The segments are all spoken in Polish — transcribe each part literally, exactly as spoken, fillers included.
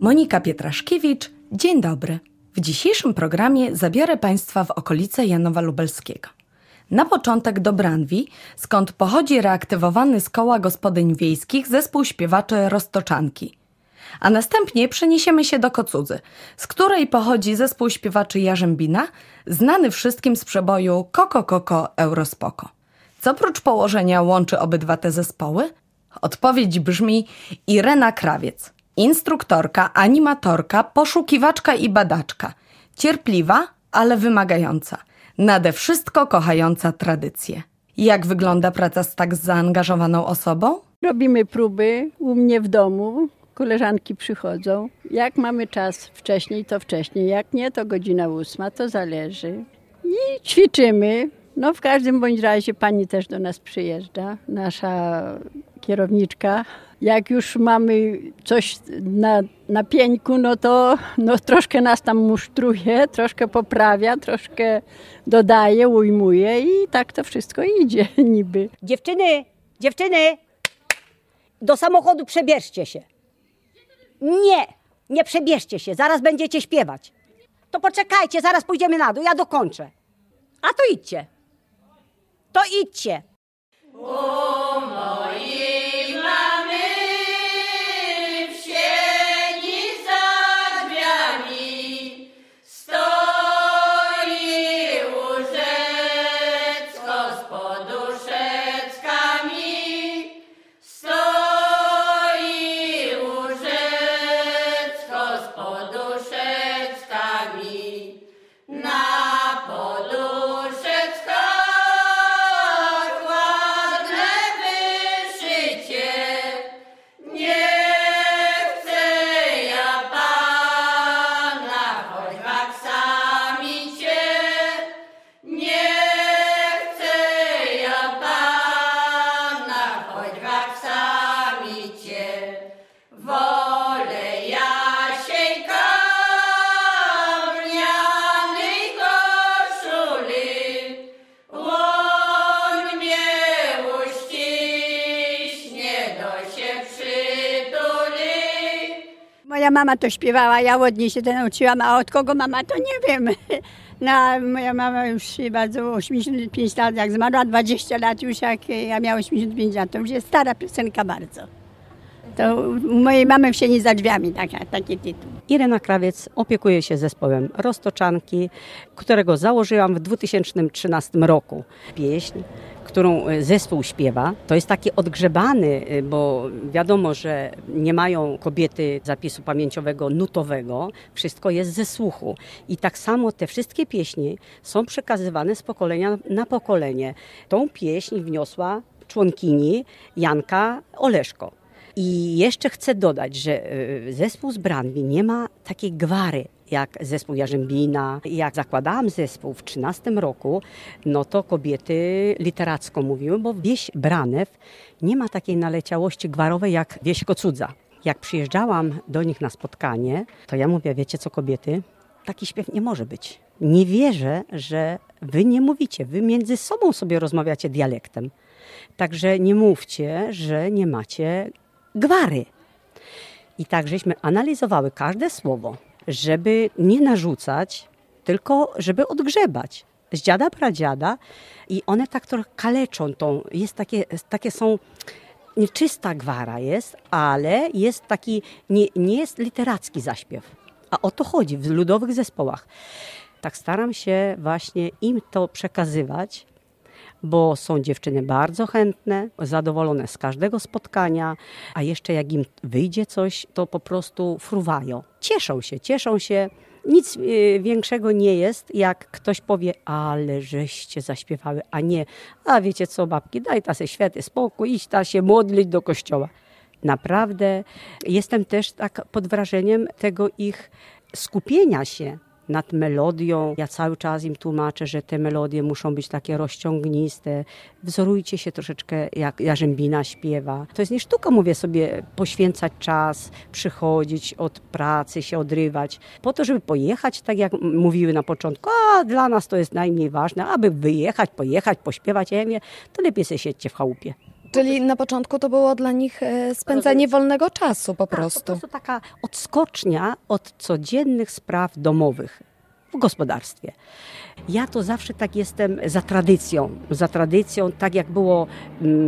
Monika Pietraszkiewicz, dzień dobry. W dzisiejszym programie zabiorę Państwa w okolice Janowa Lubelskiego. Na początek do Branwi, skąd pochodzi reaktywowany z koła gospodyń wiejskich zespół śpiewaczy Roztoczanki. A następnie przeniesiemy się do Kocudzy, z której pochodzi zespół śpiewaczy Jarzębina, znany wszystkim z przeboju Coco Eurospoko. Co prócz położenia łączy obydwa te zespoły? Odpowiedź brzmi: Irena Krawiec. Instruktorka, animatorka, poszukiwaczka i badaczka. Cierpliwa, ale wymagająca. Nade wszystko kochająca tradycję. Jak wygląda praca z tak zaangażowaną osobą? Robimy próby u mnie w domu. Koleżanki przychodzą. Jak mamy czas wcześniej, to wcześniej. Jak nie, to godzina ósma, to zależy. I ćwiczymy. No w każdym bądź razie pani też do nas przyjeżdża, nasza kierowniczka. Jak już mamy coś na, na pieńku, no to no troszkę nas tam musztruje, troszkę poprawia, troszkę dodaje, ujmuje i tak to wszystko idzie niby. Dziewczyny, dziewczyny, do samochodu przebierzcie się. Nie, nie przebierzcie się, zaraz będziecie śpiewać. To poczekajcie, zaraz pójdziemy na dół, ja dokończę. A to idźcie. To idźcie. O mojej mamy w sieni za drzwiami stoi łóżeczko z poduszeczkami. Stoi łóżeczko z poduszeczkami na poduszeczkach. Mama to śpiewała, ja od niej się to nauczyłam, a od kogo mama, to nie wiem. No, moja mama już bardzo osiemdziesiąt pięć lat, jak zmarła, dwadzieścia lat już, jak ja miałam osiemdziesiąt pięć lat, to już jest stara piosenka bardzo. To u mojej mamy w sieni za drzwiami, taka, taki tytuł. Irena Krawiec opiekuje się zespołem Roztoczanki, którego założyłam w dwa tysiące trzynastym roku. Pieśń, którą zespół śpiewa, to jest taki odgrzebany, bo wiadomo, że nie mają kobiety zapisu pamięciowego, nutowego, wszystko jest ze słuchu. I tak samo te wszystkie pieśni są przekazywane z pokolenia na pokolenie. Tą pieśń wniosła członkini Janka Oleszko. I jeszcze chcę dodać, że zespół z Branwi nie ma takiej gwary jak zespół Jarzębina. Jak zakładałam zespół w dwa tysiące trzynastym roku, no to kobiety literacko mówiły, bo wieś Branew nie ma takiej naleciałości gwarowej jak wieś Kocudza. Jak przyjeżdżałam do nich na spotkanie, to ja mówię, wiecie co kobiety, taki śpiew nie może być. Nie wierzę, że wy nie mówicie, wy między sobą sobie rozmawiacie dialektem. Także nie mówcie, że nie macie gwary. I tak żeśmy analizowały każde słowo, żeby nie narzucać, tylko żeby odgrzebać. Z dziada, pradziada i one tak trochę kaleczą tą, jest takie, takie są, nieczysta gwara jest, ale jest taki, nie, nie jest literacki zaśpiew. A o to chodzi w ludowych zespołach. Tak staram się właśnie im to przekazywać, bo są dziewczyny bardzo chętne, zadowolone z każdego spotkania, a jeszcze jak im wyjdzie coś, to po prostu fruwają. Cieszą się, cieszą się. Nic większego nie jest, jak ktoś powie, ale żeście zaśpiewały, a nie, a wiecie co babki, daj ta se święty spokój, idź ta się modlić do kościoła. Naprawdę jestem też tak pod wrażeniem tego ich skupienia się nad melodią. Ja cały czas im tłumaczę, że te melodie muszą być takie rozciągniste. Wzorujcie się troszeczkę, jak Jarzębina śpiewa. To jest nie sztuka, mówię sobie, poświęcać czas, przychodzić od pracy, się odrywać. Po to, żeby pojechać, tak jak mówiły na początku, a dla nas to jest najmniej ważne, aby wyjechać, pojechać, pośpiewać. Ja mówię, to lepiej sobie siedźcie w chałupie. Czyli na początku to było dla nich spędzanie wolnego czasu po prostu. Tak, po prostu taka odskocznia od codziennych spraw domowych w gospodarstwie. Ja to zawsze tak jestem za tradycją, za tradycją, tak jak było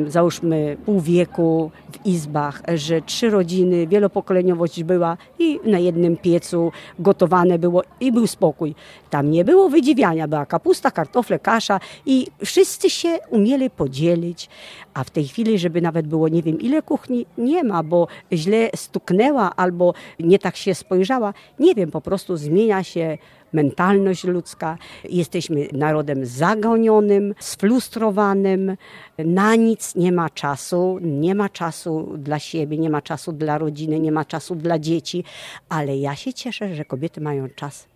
załóżmy pół wieku w izbach, że trzy rodziny, wielopokoleniowość była i na jednym piecu gotowane było i był spokój. Tam nie było wydziwiania, była kapusta, kartofle, kasza i wszyscy się umieli podzielić, a w tej chwili, żeby nawet było nie wiem ile kuchni, nie ma, bo źle stuknęła albo nie tak się spojrzała, nie wiem, po prostu zmienia się mentalność ludzka. Jesteśmy narodem zagonionym, sfrustrowanym, na nic nie ma czasu, nie ma czasu dla siebie, nie ma czasu dla rodziny, nie ma czasu dla dzieci, ale ja się cieszę, że kobiety mają czas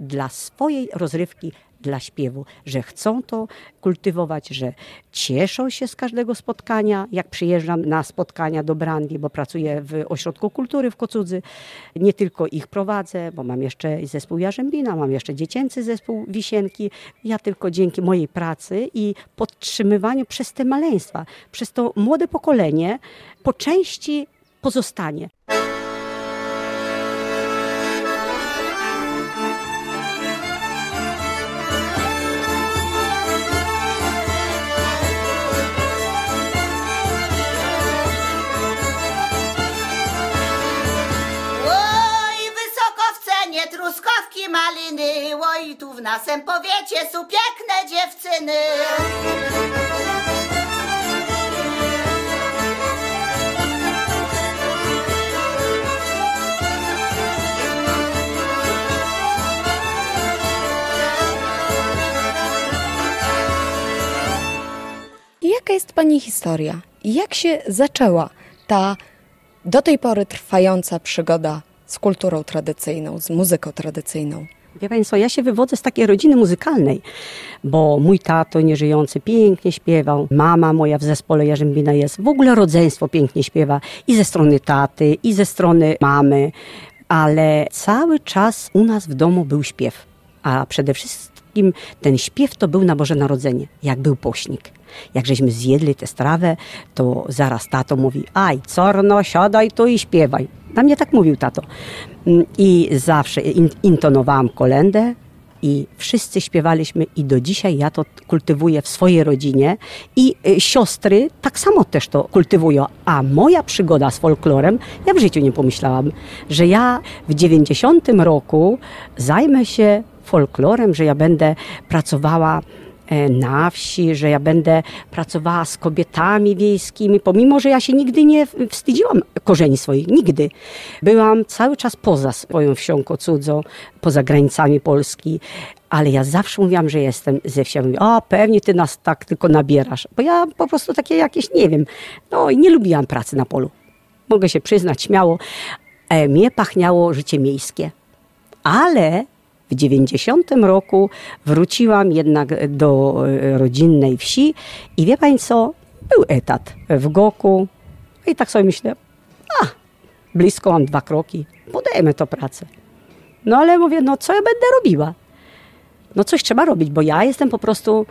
dla swojej rozrywki, dla śpiewu, że chcą to kultywować, że cieszą się z każdego spotkania. Jak przyjeżdżam na spotkania do Branwi, bo pracuję w Ośrodku Kultury w Kocudzy, nie tylko ich prowadzę, bo mam jeszcze zespół Jarzębina, mam jeszcze dziecięcy zespół Wisienki. Ja tylko dzięki mojej pracy i podtrzymywaniu przez te maleństwa, przez to młode pokolenie po części pozostanie. Truskawki, maliny, oj tu w naszym powiecie są piękne dziewczyny. Jaka jest pani historia? Jak się zaczęła ta do tej pory trwająca przygoda z kulturą tradycyjną, z muzyką tradycyjną? Wie państwo, ja się wywodzę z takiej rodziny muzykalnej, bo mój tato nieżyjący pięknie śpiewał, mama moja w zespole Jarzębina jest, w ogóle rodzeństwo pięknie śpiewa i ze strony taty, i ze strony mamy, ale cały czas u nas w domu był śpiew, a przede wszystkim ten śpiew to był na Boże Narodzenie, jak był pośnik. Jak żeśmy zjedli tę strawę, to zaraz tato mówi, aj, corno, siadaj tu i śpiewaj. Na mnie tak mówił tato. I zawsze intonowałam kolędę i wszyscy śpiewaliśmy i do dzisiaj ja to kultywuję w swojej rodzinie i siostry tak samo też to kultywują. A moja przygoda z folklorem, ja w życiu nie pomyślałam, że ja w dziewięćdziesiątym roku zajmę się folklorem, że ja będę pracowała na wsi, że ja będę pracowała z kobietami wiejskimi, pomimo, że ja się nigdy nie wstydziłam korzeni swoich, nigdy. Byłam cały czas poza swoją wsią Kocudzą, poza granicami Polski, ale ja zawsze mówiłam, że jestem ze wsi. Ja mówię, a pewnie ty nas tak tylko nabierasz, bo ja po prostu takie jakieś, nie wiem, no i nie lubiłam pracy na polu. Mogę się przyznać śmiało, e, mnie pachniało życie miejskie, ale w dziewięćdziesiątym roku wróciłam jednak do rodzinnej wsi i wie pani co, był etat w Goku i tak sobie myślę, a blisko mam dwa kroki, podejmę to pracę. No ale mówię, no co ja będę robiła? No coś trzeba robić, bo ja jestem po prostu,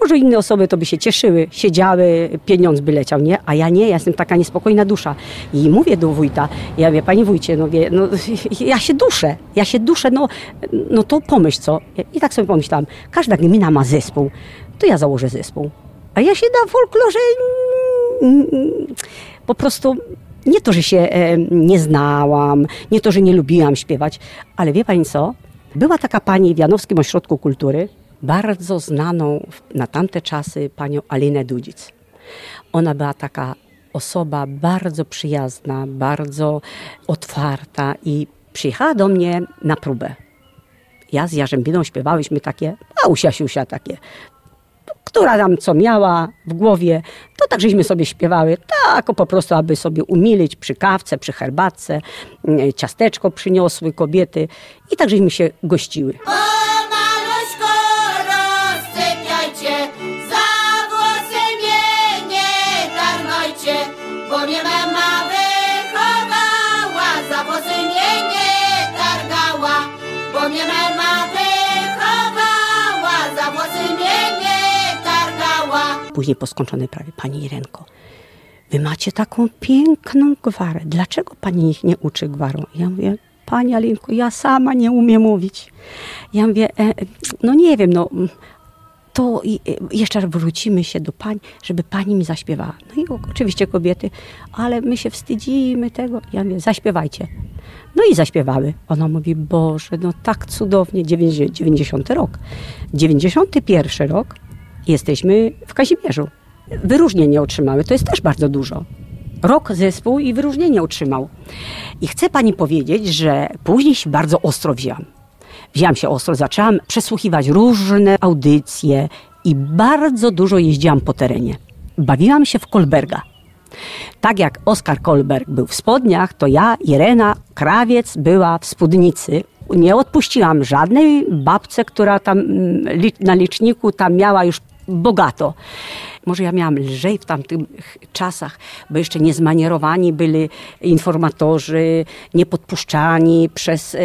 może inne osoby to by się cieszyły, siedziały, pieniądz by leciał, nie? A ja nie, ja jestem taka niespokojna dusza. I mówię do wójta, ja mówię, panie wójcie, no, wie, no ja się duszę, ja się duszę, no, no to pomyśl co. I tak sobie pomyślałam, każda gmina ma zespół, to ja założę zespół. A ja się na folklorze po prostu, nie to, że się nie znałam, nie to, że nie lubiłam śpiewać, ale wie pani co? Była taka pani w Janowskim Ośrodku Kultury, bardzo znaną na tamte czasy panią Alinę Dudzic. Ona była taka osoba bardzo przyjazna, bardzo otwarta i przyjechała do mnie na próbę. Ja z Jarzębiną śpiewałyśmy takie, a usia, siusia takie, która tam co miała w głowie, to tak żeśmy sobie śpiewały, tak po prostu, aby sobie umilić przy kawce, przy herbatce, ciasteczko przyniosły kobiety i tak żeśmy się gościły. później po skończonej prawie: pani Irenko, wy macie taką piękną gwarę. Dlaczego pani ich nie uczy gwarą? Ja mówię: pani Alinko, ja sama nie umiem mówić. Ja mówię, e, no nie wiem, no to jeszcze wrócimy się do pani, żeby pani mi zaśpiewała. No i oczywiście kobiety, ale my się wstydzimy tego. Ja mówię: zaśpiewajcie. No i zaśpiewały. Ona mówi: Boże, no tak cudownie. dziewięćdziesiąty rok. dziewięćdziesiąty pierwszy rok jesteśmy w Kazimierzu. Wyróżnienie otrzymały, to jest też bardzo dużo. Rok zespół i wyróżnienie otrzymał. I chcę pani powiedzieć, że później się bardzo ostro wzięłam. Wzięłam się ostro, zaczęłam przesłuchiwać różne audycje i bardzo dużo jeździłam po terenie. Bawiłam się w Kolberga. Tak jak Oskar Kolberg był w spodniach, to ja, Irena Krawiec, była w spódnicy. Nie odpuściłam żadnej babce, która tam na liczniku tam miała już bogato. Może ja miałam lżej w tamtych czasach, bo jeszcze niezmanierowani byli informatorzy, niepodpuszczani przez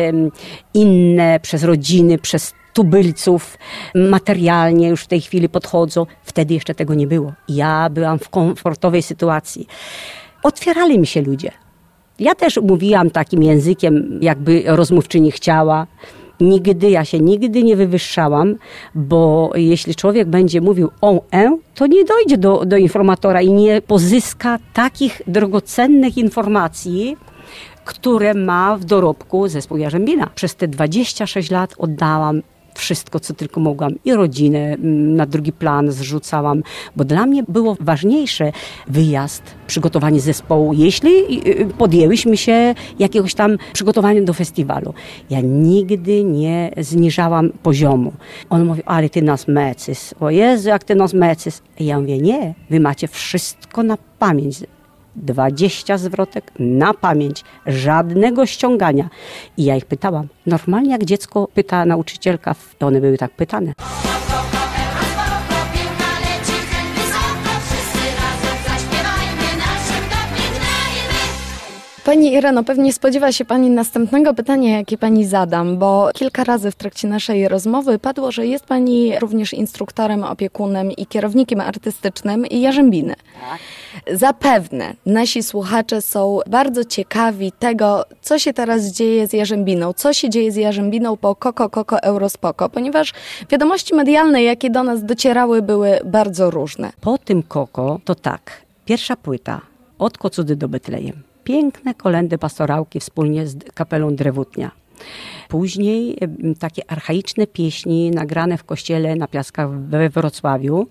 inne, przez rodziny, przez tubylców. Materialnie już w tej chwili podchodzą. Wtedy jeszcze tego nie było. Ja byłam w komfortowej sytuacji. Otwierali mi się ludzie. Ja też mówiłam takim językiem, jakby rozmówczyni chciała. Nigdy, ja się nigdy nie wywyższałam, bo jeśli człowiek będzie mówił on, en, to nie dojdzie do, do informatora i nie pozyska takich drogocennych informacji, które ma w dorobku zespół Jarzębina. Przez te dwadzieścia sześć lat oddałam wszystko, co tylko mogłam. I rodzinę na drugi plan zrzucałam, bo dla mnie było ważniejsze wyjazd, przygotowanie zespołu, jeśli podjęłyśmy się jakiegoś tam przygotowania do festiwalu. Ja nigdy nie zniżałam poziomu. On mówił: ale ty nas mecys, o Jezu, jak ty nas mecys. Ja mówię: nie, wy macie wszystko na pamięć. dwadzieścia zwrotek na pamięć, żadnego ściągania. I ja ich pytałam normalnie, jak dziecko pyta nauczycielka, to one były tak pytane. Pani Ireno, pewnie spodziewa się pani następnego pytania, jakie pani zadam, bo kilka razy w trakcie naszej rozmowy padło, że jest pani również instruktorem, opiekunem i kierownikiem artystycznym Jarzębiny. Zapewne nasi słuchacze są bardzo ciekawi tego, co się teraz dzieje z Jarzębiną, co się dzieje z Jarzębiną po Coco, Coco Eurospoko, ponieważ wiadomości medialne, jakie do nas docierały, były bardzo różne. Po tym Coco to tak, pierwsza płyta, Od Kocudzy do Betlejem. Piękne kolędy pastorałki wspólnie z kapelą Drewutnia. Później takie archaiczne pieśni nagrane w kościele na Piaskach we Wrocławiu.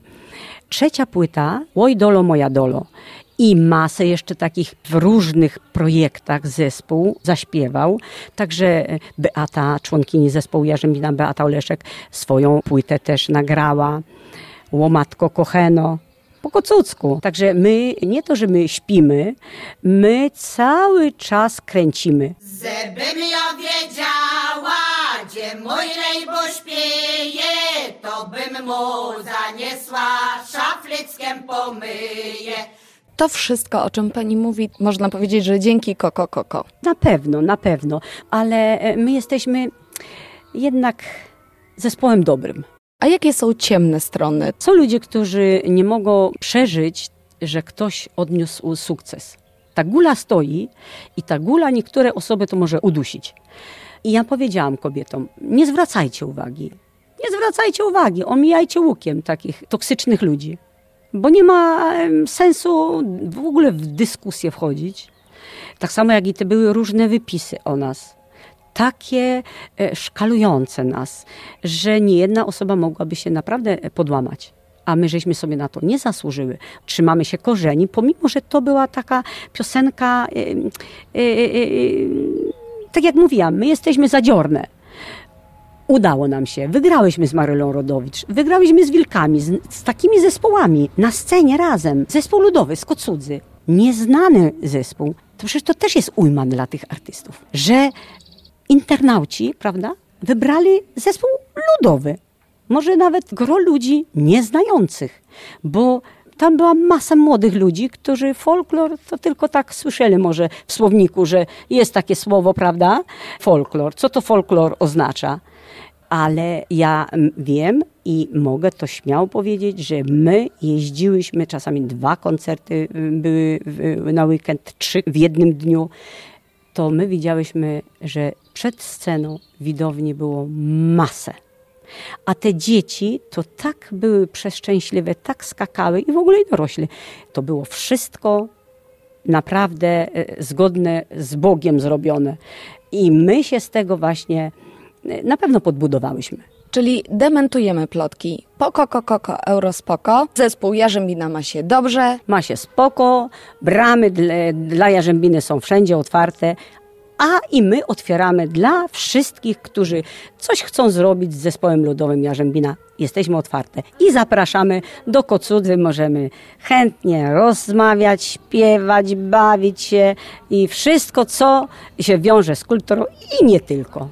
Trzecia płyta, Łojdolo, moja dolo. I masę jeszcze takich w różnych projektach zespół zaśpiewał. Także Beata, członkini zespołu Jarzębina, Beata Oleszek, swoją płytę też nagrała. Łomatko kocheno. Po kocucku. Także my, nie to, że my śpimy, my cały czas kręcimy. Żebym ja wiedziała, gdzie mój lejbo śpieje, to bym mu zaniesła, szaflickiem pomyje. To wszystko, o czym pani mówi, można powiedzieć, że dzięki Coco, Coco. Na pewno, na pewno. Ale my jesteśmy jednak zespołem dobrym. A jakie są ciemne strony? Są ludzie, którzy nie mogą przeżyć, że ktoś odniósł sukces. Ta gula stoi i ta gula niektóre osoby to może udusić. I ja powiedziałam kobietom: nie zwracajcie uwagi. Nie zwracajcie uwagi, omijajcie łukiem takich toksycznych ludzi. Bo nie ma sensu w ogóle w dyskusję wchodzić. Tak samo jak i te były różne wypisy o nas. Takie szkalujące nas, że nie jedna osoba mogłaby się naprawdę podłamać, a my żeśmy sobie na to nie zasłużyły. Trzymamy się korzeni, pomimo że to była taka piosenka, yy, yy, yy, tak jak mówiłam, my jesteśmy zadziorne. Udało nam się, wygrałyśmy z Marylą Rodowicz, wygrałyśmy z Wilkami, z, z takimi zespołami, na scenie razem. Zespół ludowy z Kocudzy, nieznany zespół. To przecież to też jest ujma dla tych artystów, że internauci, prawda, wybrali zespół ludowy. Może nawet gro ludzi nieznających, bo tam była masa młodych ludzi, którzy folklor to tylko tak słyszeli może w słowniku, że jest takie słowo, prawda, folklor. Co to folklor oznacza? Ale ja wiem, I mogę to śmiało powiedzieć, że my jeździłyśmy, czasami dwa koncerty były na weekend, trzy w jednym dniu. To my widziałyśmy, że przed sceną widowni było masę. A te dzieci to tak były przeszczęśliwe, tak skakały i w ogóle i dorośli. To było wszystko naprawdę zgodne z Bogiem zrobione. I my się z tego właśnie na pewno podbudowałyśmy. Czyli dementujemy plotki. Poko, koko, koko, eurospoko. Zespół Jarzębina ma się dobrze. Ma się spoko. Bramy dla, dla Jarzębiny są wszędzie otwarte. A i my otwieramy dla wszystkich, którzy coś chcą zrobić z zespołem ludowym Jarzębina. Jesteśmy otwarte i zapraszamy do Kocudzy. Możemy chętnie rozmawiać, śpiewać, bawić się i wszystko, co się wiąże z kulturą i nie tylko.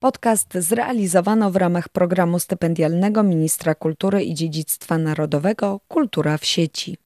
Podcast zrealizowano w ramach programu stypendialnego Ministra Kultury i Dziedzictwa Narodowego Kultura w sieci.